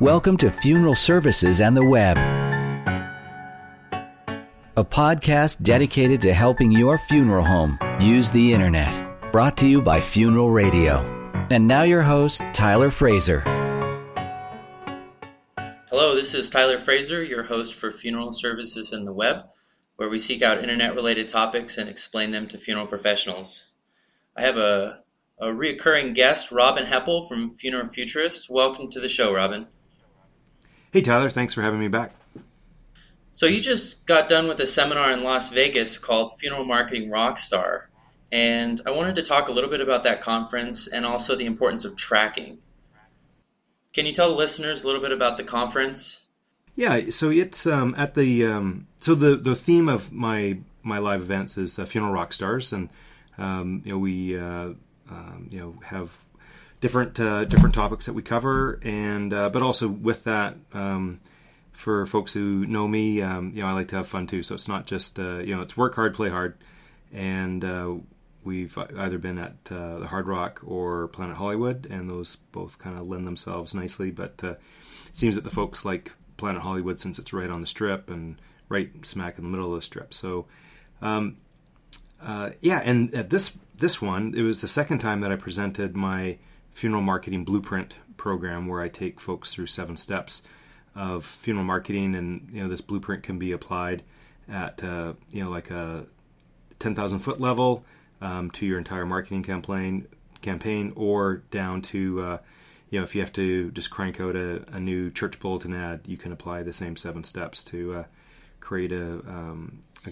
Welcome to Funeral Services and the Web, a podcast dedicated to helping your funeral home use the internet. Brought to you by Funeral Radio. And now your host, Tyler Fraser. Hello, this is Tyler Fraser, your host for Funeral Services and the Web, where we seek out internet-related topics and explain them to funeral professionals. I have a reoccurring guest, Robin Heppell from Funeral Futurists. Welcome to the show, Robin. Hey, Tyler. Thanks for having me back. So you just got done with a seminar in Las Vegas called Funeral Marketing Rockstar, and I wanted to talk a little bit about that conference and also the importance of tracking. Can you tell the listeners a little bit about the conference? Yeah, so it's at the so the theme of my live events is Funeral Rockstars, and we have different topics that we cover, and but also with that. For folks who know me, I like to have fun too. So it's not just, it's work hard, play hard. And we've either been at the Hard Rock or Planet Hollywood, and those both kind of lend themselves nicely. But it seems that the folks like Planet Hollywood since it's right on the Strip and right smack in the middle of the Strip. So, and at this one, it was the second time that I presented my Funeral Marketing Blueprint program, where I take folks through 7 steps of funeral marketing, and this blueprint can be applied at like a 10,000 foot level to your entire marketing campaign, or down to if you have to just crank out a new church bulletin ad, you can apply the same 7 steps to create a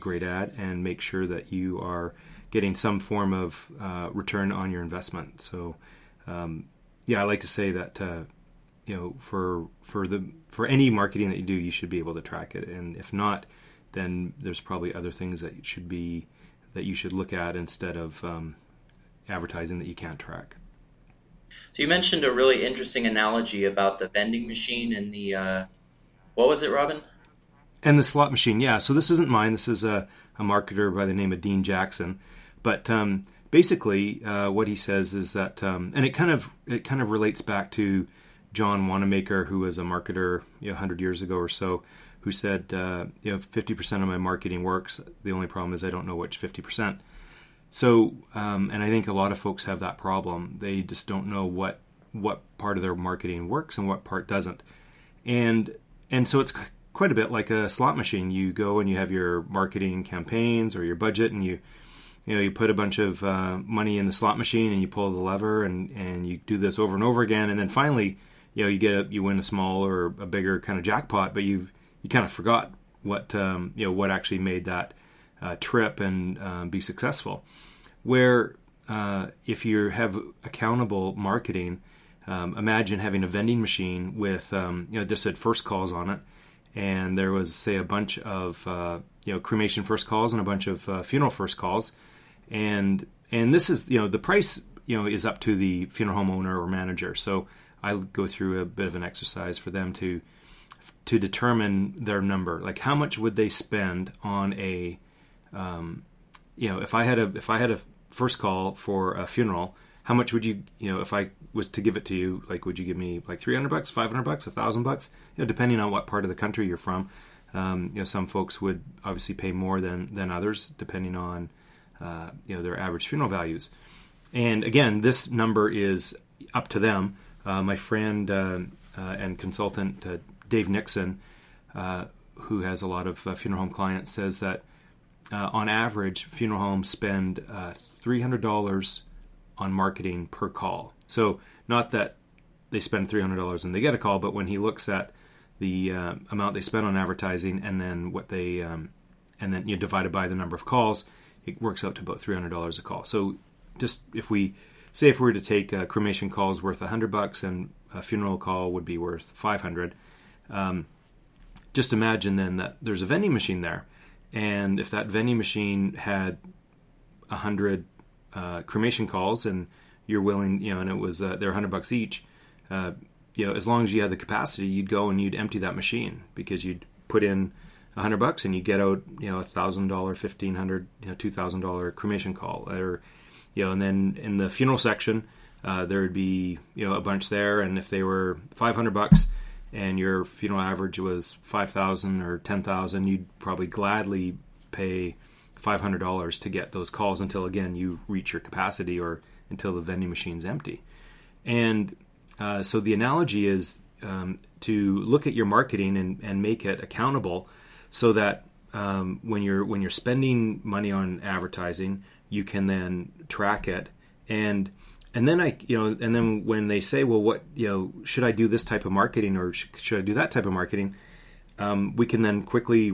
great ad and make sure that you are getting some form of return on your investment. So I like to say that for any marketing that you do, you should be able to track it. And if not, then there's probably other things that you should look at instead of advertising that you can't track. So you mentioned a really interesting analogy about the vending machine and the what was it, Robin? And the slot machine. Yeah. So this isn't mine. This is a marketer by the name of Dean Jackson. But basically, what he says is that, and it kind of relates back to John Wanamaker, who was a marketer 100 years ago or so, who said, 50% of my marketing works. The only problem is I don't know which 50%. So, and I think a lot of folks have that problem. They just don't know what part of their marketing works and what part doesn't. And so it's quite a bit like a slot machine. You go and you have your marketing campaigns or your budget, and you put a bunch of money in the slot machine, and you pull the lever, and you do this over and over again, and then finally, you win a small or a bigger kind of jackpot, but you kind of forgot what actually made that trip and be successful. Where if you have accountable marketing, imagine having a vending machine with just had first calls on it, and there was say a bunch of cremation first calls and a bunch of funeral first calls, and this is the price is up to the funeral homeowner or manager. So I go through a bit of an exercise for them to determine their number. Like, how much would they spend on a, if I had a first call for a funeral, how much would you, if I was to give it to you, like, would you give me like $300, $500, $1,000, depending on what part of the country you're from. Some folks would obviously pay more than others, depending on, their average funeral values. And again, this number is up to them. My friend and consultant Dave Nixon, who has a lot of funeral home clients, says that on average, funeral homes spend $300 on marketing per call. So not that they spend $300 and they get a call, but when he looks at the amount they spend on advertising and then what they divided by the number of calls, it works out to about $300 a call. So just if we say if we were to take a cremation call's worth $100 and a funeral call would be worth $500, just imagine then that there's a vending machine there. And if that vending machine had 100 cremation calls and you're willing, and it was they're $100 each, as long as you had the capacity, you'd go and you'd empty that machine because you'd put in $100 and you get out, $1,000, $1,500, $2,000 cremation call, or and then in the funeral section, there would be, a bunch there. And if they were $500 and your funeral average was $5,000 or $10,000, you'd probably gladly pay $500 to get those calls until, again, you reach your capacity or until the vending machine's empty. And so the analogy is to look at your marketing and make it accountable so that when you're spending money on advertising, you can then track it. And then when they say, well, what, you know, should I do this type of marketing or should I do that type of marketing? We can then quickly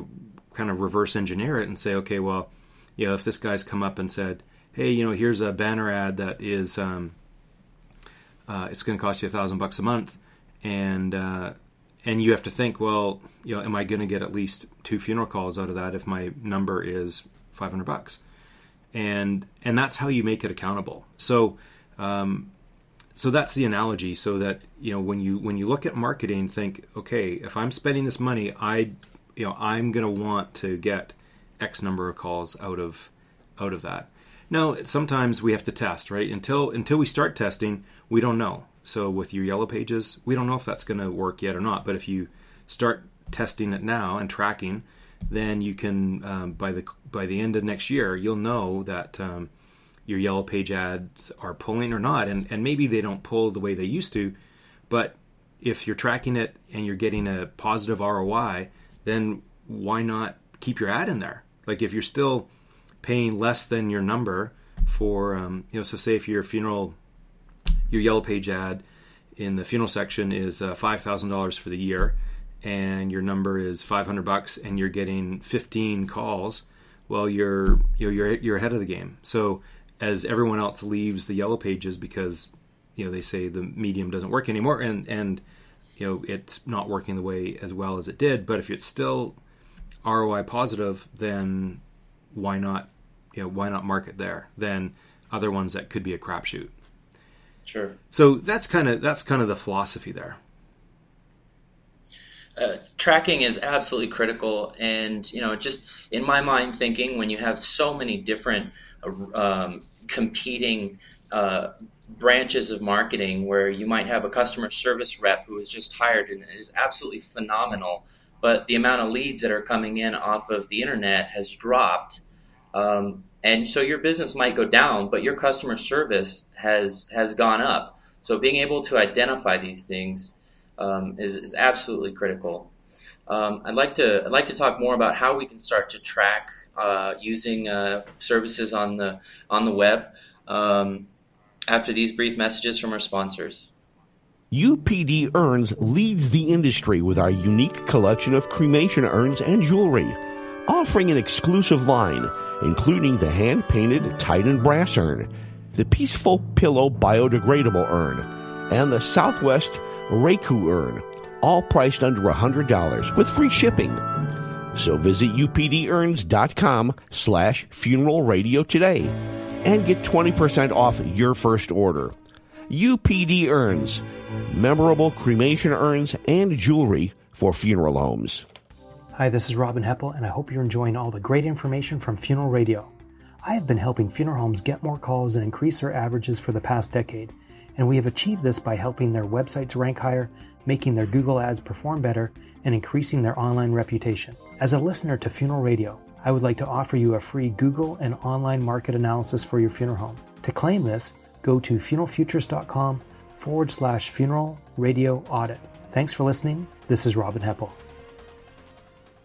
kind of reverse engineer it and say, okay, well, you know, if this guy's come up and said, hey, you know, here's a banner ad that is, it's going to cost you $1,000 a month. And you have to think, well, you know, am I going to get at least 2 funeral calls out of that if my number is $500? And that's how you make it accountable. So that's the analogy. So that, you know, when you look at marketing, think, okay, if I'm spending this money, I'm going to want to get X number of calls out of that. Now, sometimes we have to test, right? Until we start testing, we don't know. So with your Yellow Pages, we don't know if that's going to work yet or not. But if you start testing it now and tracking, then you can by the end of next year, you'll know that your Yellow Page ads are pulling or not. And maybe they don't pull the way they used to. But if you're tracking it and you're getting a positive ROI, then why not keep your ad in there? Like if you're still paying less than your number for, so say if your Yellow Page ad in the funeral section is $5,000 for the year and your number is $500 and you're getting 15 calls, well, you're ahead of the game. So as everyone else leaves the Yellow Pages because, you know, they say the medium doesn't work anymore and you know, it's not working the way as well as it did, but if it's still ROI positive, then why not market there than other ones that could be a crapshoot. Sure. So that's kind of the philosophy there. Tracking is absolutely critical, and you know, just in my mind thinking, when you have so many different competing branches of marketing, where you might have a customer service rep who is just hired and is absolutely phenomenal, but the amount of leads that are coming in off of the internet has dropped. And so your business might go down, but your customer service has gone up. So being able to identify these things is absolutely critical. I'd like to talk more about how we can start to track using services on the web after these brief messages from our sponsors. UPD Urns leads the industry with our unique collection of cremation urns and jewelry, offering an exclusive line, including the hand-painted Titan Brass Urn, the Peaceful Pillow Biodegradable Urn, and the Southwest Reku Urn, all priced under $100 with free shipping. So visit updurns.com/funeral radio today and get 20% off your first order. UPD Urns, memorable cremation urns and jewelry for funeral homes. Hi, this is Robin Heppell, and I hope you're enjoying all the great information from Funeral Radio. I have been helping funeral homes get more calls and increase their averages for the past decade, and we have achieved this by helping their websites rank higher, making their Google Ads perform better, and increasing their online reputation. As a listener to Funeral Radio, I would like to offer you a free Google and online market analysis for your funeral home. To claim this, go to FuneralFutures.com / Funeral Radio Audit. Thanks for listening. This is Robin Heppell.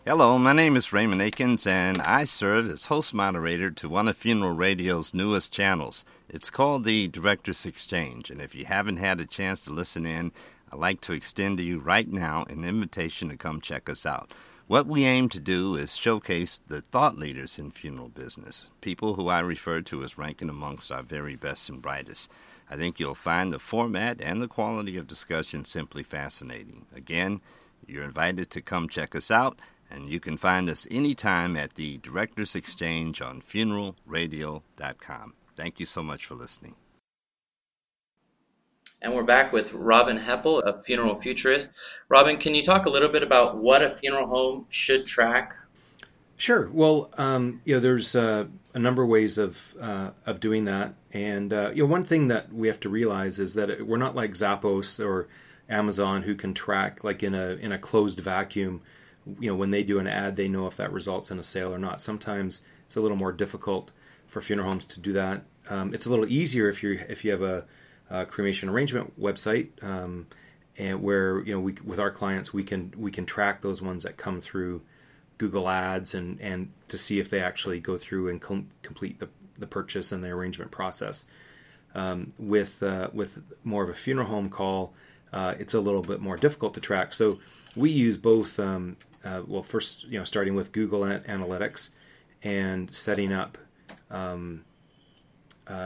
Hello, my name is Raymond Akins, and I serve as host moderator to one of Funeral Radio's newest channels. It's called the Directors' Exchange, and if you haven't had a chance to listen in, I'd like to extend to you right now an invitation to come check us out. What we aim to do is showcase the thought leaders in funeral business, people who I refer to as ranking amongst our very best and brightest. I think you'll find the format and the quality of discussion simply fascinating. Again, you're invited to come check us out, and you can find us anytime at the Directors Exchange on funeralradio.com. Thank you so much for listening. And we're back with Robin Heppell, a funeral futurist. Robin, can you talk a little bit about what a funeral home should track? Sure. Well, there's a number of ways of doing that, and one thing that we have to realize is that we're not like Zappos or Amazon, who can track, like in a closed vacuum, you know, when they do an ad, they know if that results in a sale or not. Sometimes it's a little more difficult for funeral homes to do that. It's a little easier if you have a cremation arrangement website, and where, you know, we, with our clients, we can track those ones that come through Google Ads and to see if they actually go through and complete the purchase and the arrangement process. With more of a funeral home call, it's a little bit more difficult to track. So we use both. First, you know, starting with Google Analytics and setting up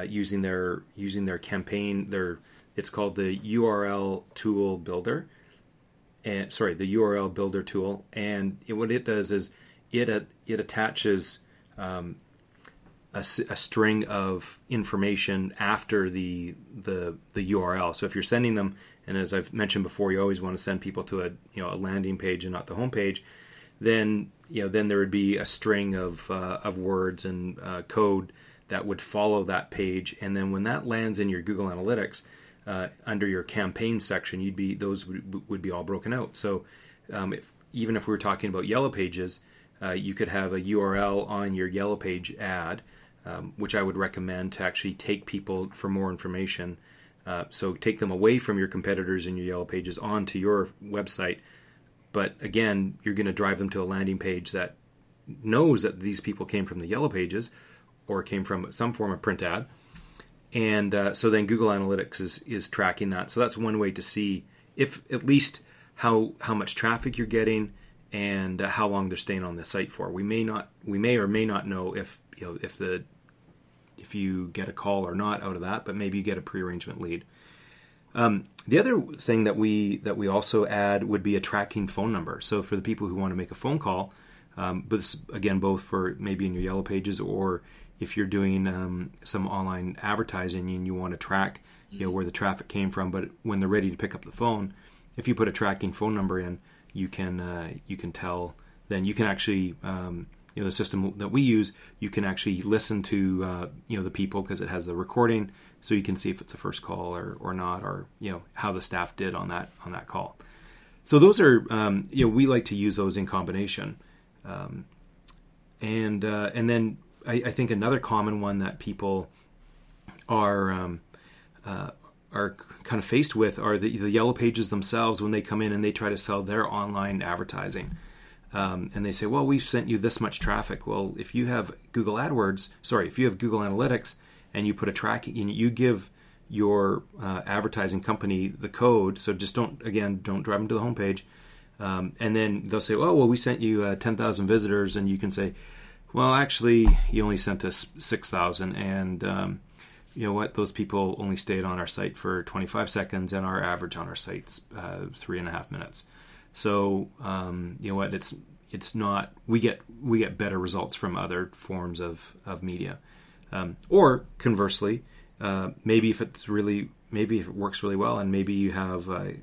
using their campaign. It's called the URL Tool Builder, the URL Builder tool. And what it does is it attaches a string of information after the URL. So if you're sending them, and as I've mentioned before, you always want to send people to a landing page and not the homepage, then there would be a string of words and code that would follow that page. And then when that lands in your Google Analytics, under your campaign section, those would be all broken out. So even if we were talking about yellow pages, you could have a URL on your yellow page ad, which I would recommend to actually take people for more information. So take them away from your competitors and your yellow pages onto your website. But again, you're going to drive them to a landing page that knows that these people came from the yellow pages or came from some form of print ad. And so then Google Analytics is tracking that. So that's one way to see if at least how much traffic you're getting and how long they're staying on the site for. We may or may not know if you get a call or not out of that, but maybe you get a pre-arrangement lead. The other thing that we also add would be a tracking phone number. So for the people who want to make a phone call, but this, again, both for maybe in your yellow pages or if you're doing some online advertising and you want to track, where the traffic came from, but when they're ready to pick up the phone, if you put a tracking phone number in, you can tell. Then you can actually, the system that we use, you can actually listen to the people because it has the recording, so you can see if it's a first call or not, or how the staff did on that call. So those are we like to use those in combination, and then. I think another common one that people are kind of faced with are the yellow pages themselves when they come in and they try to sell their online advertising. And they say, well, we've sent you this much traffic. Well, if you have if you have Google Analytics and you put a tracking and you give your advertising company the code, so just don't drive them to the homepage. And then they'll say, oh, well, we sent you 10,000 visitors, and you can say, well, actually, you only sent us 6,000, and you know what? Those people only stayed on our site for 25 seconds, and our average on our site's 3.5 minutes. So, you know what? It's not. We get better results from other forms of media, or conversely, maybe if it works really well, and maybe you have the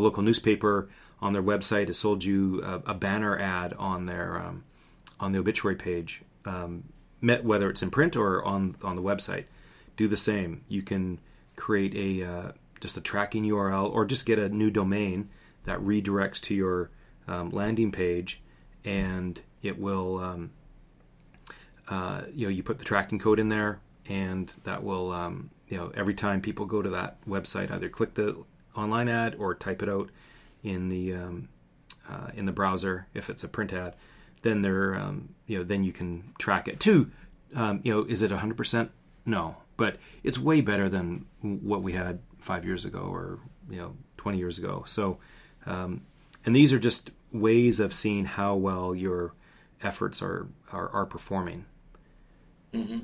local newspaper on their website has sold you a banner ad on their. On the obituary page, whether it's in print or on the website, do the same. You can create just a tracking URL, or just get a new domain that redirects to your landing page, and it will you put the tracking code in there, and that will every time people go to that website, either click the online ad or type it out in the browser if it's a print ad. Then then you can track it too. Is it 100%? No, but it's way better than what we had 5 years ago or 20 years ago. So, and these are just ways of seeing how well your efforts are performing. Mm-hmm.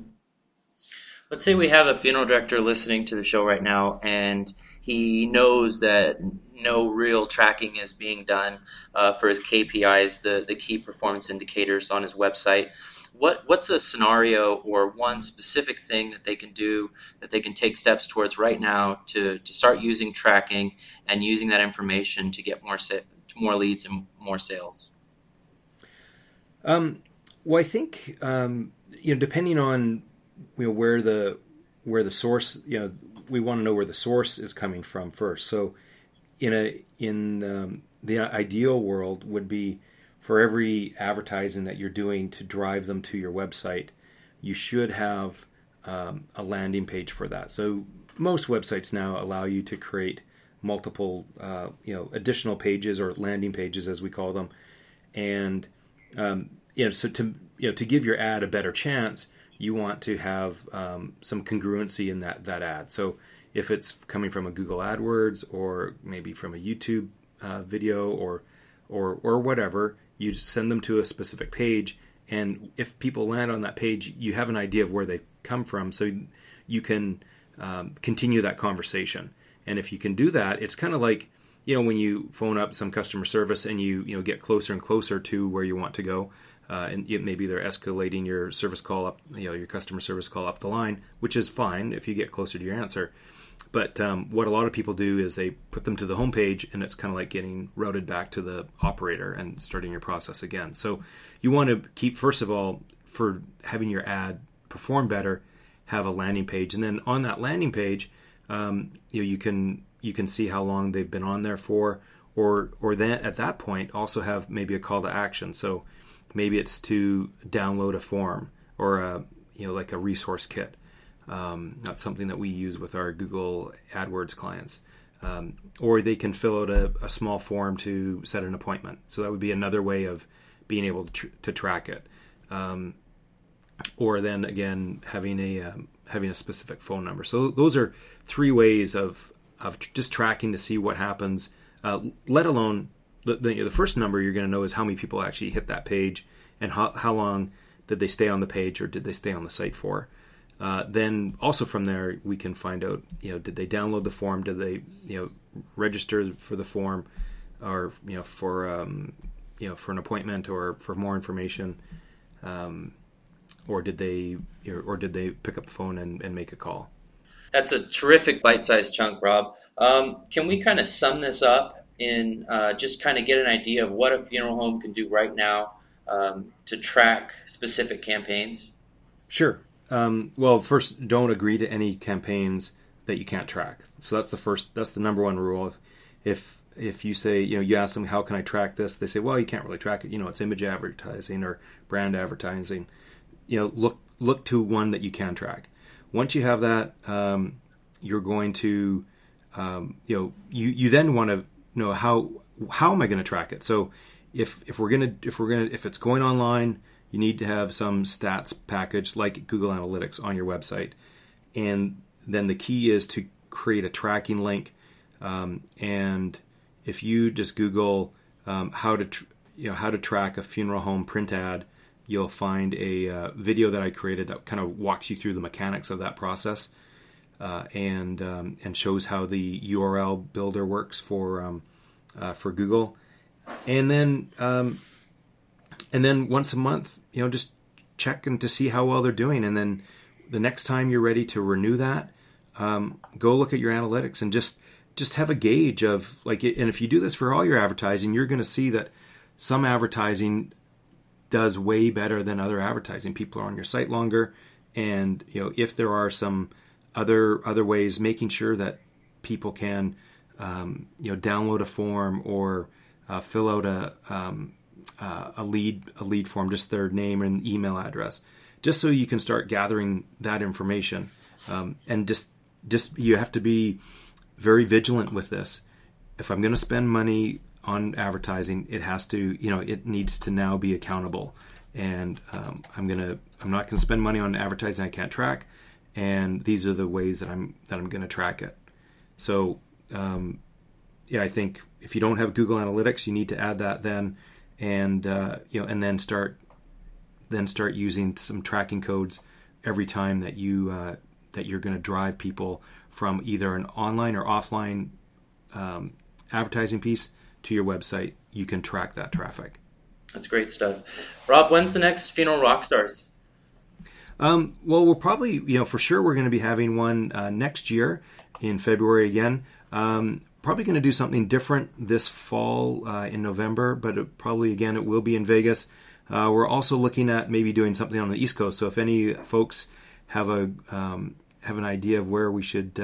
Let's say we have a funeral director listening to the show right now, and he knows that no real tracking is being done for his KPIs, the key performance indicators on his website. What's a scenario or one specific thing that they can do, that they can take steps towards right now to start using tracking and using that information to get more leads and more sales? Well, I think depending on where the source, we want to know where the source is coming from first. So in the ideal world would be for every advertising that you're doing to drive them to your website, you should have a landing page for that. So most websites now allow you to create multiple, additional pages or landing pages as we call them, and so to give your ad a better chance, you want to have some congruency in that ad. So if it's coming from a Google AdWords or maybe from a YouTube video or whatever, you send them to a specific page, and if people land on that page, you have an idea of where they come from, so you can continue that conversation. And if you can do that, it's kind of like, when you phone up some customer service and you get closer and closer to where you want to go, and maybe they're escalating your service call up, your customer service call up the line, which is fine if you get closer to your answer. But what a lot of people do is they put them to the homepage, and it's kind of like getting routed back to the operator and starting your process again. So you want to keep, first of all, for having your ad perform better, have a landing page, and then on that landing page, you can see how long they've been on there for, or then at that point also have maybe a call to action. So maybe it's to download a form or like a resource kit. That's something that we use with our Google AdWords clients. Or they can fill out a small form to set an appointment. So that would be another way of being able to track it. Or then again, having a specific phone number. So those are three ways of just tracking to see what happens, let alone the first number you're going to know is how many people actually hit that page and how long did they stay on the page or did they stay on the site for. Then also from there, we can find out, did they download the form? Did they, register for the form or, for an appointment or for more information? Or did they pick up the phone and make a call? That's a terrific bite-sized chunk, Rob. Can we kind of sum this up and just kind of get an idea of what a funeral home can do right now to track specific campaigns? Sure. Well, first, don't agree to any campaigns that you can't track. So that's the first. That's the number one rule. If you say, you ask them, how can I track this? They say, well, you can't really track it. It's image advertising or brand advertising. Look to one that you can track. Once you have that, you're going to, you then want to know how am I going to track it? So, if it's going online, you need to have some stats package like Google Analytics on your website, and then the key is to create a tracking link. And if you just Google how to track a funeral home print ad, you'll find a video that I created that kind of walks you through the mechanics of that process and shows how the URL builder works for Google. And then once a month, just check and to see how well they're doing. And then the next time you're ready to renew that, go look at your analytics and just have a gauge of like. And if you do this for all your advertising, you're going to see that some advertising does way better than other advertising. People are on your site longer, and if there are some other ways, making sure that people can download a form or fill out a lead form, just their name and email address, just so you can start gathering that information. And just you have to be very vigilant with this. If I'm going to spend money on advertising, it has to, it needs to now be accountable. And I'm not going to spend money on advertising I can't track. And these are the ways that I'm going to track it. So, I think if you don't have Google Analytics, you need to add that then, and then start using some tracking codes every time that you're going to drive people from either an online or offline advertising piece to your website. You can track that traffic. That's great stuff. Rob, when's the next Funeral Rockstars? Well, we'll probably, for sure we're going to be having one next year in February again. Probably going to do something different this fall in November, but it will be in Vegas. We're also looking at maybe doing something on the East Coast. So if any folks have an idea of where we should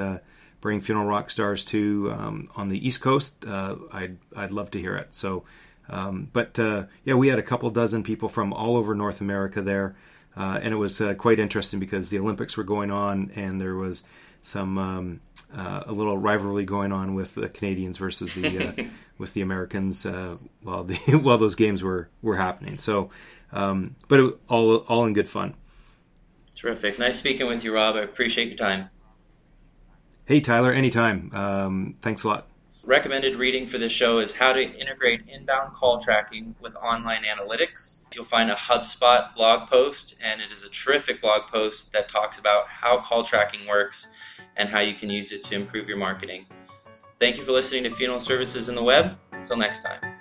bring Funeral Rockstars to on the East Coast, I'd love to hear it. So, yeah, we had a couple dozen people from all over North America there, and it was quite interesting because the Olympics were going on, and there was some a little rivalry going on with the Canadians versus the with the Americans while those games were happening. So, but it was all in good fun. Terrific. Nice speaking with you, Rob. I appreciate your time. Hey, Tyler, anytime. Thanks a lot. Recommended reading for this show is How to Integrate Inbound Call Tracking with Online Analytics. You'll find a HubSpot blog post, and it is a terrific blog post that talks about how call tracking works and how you can use it to improve your marketing. Thank you for listening to Funeral Services in the Web. Until next time.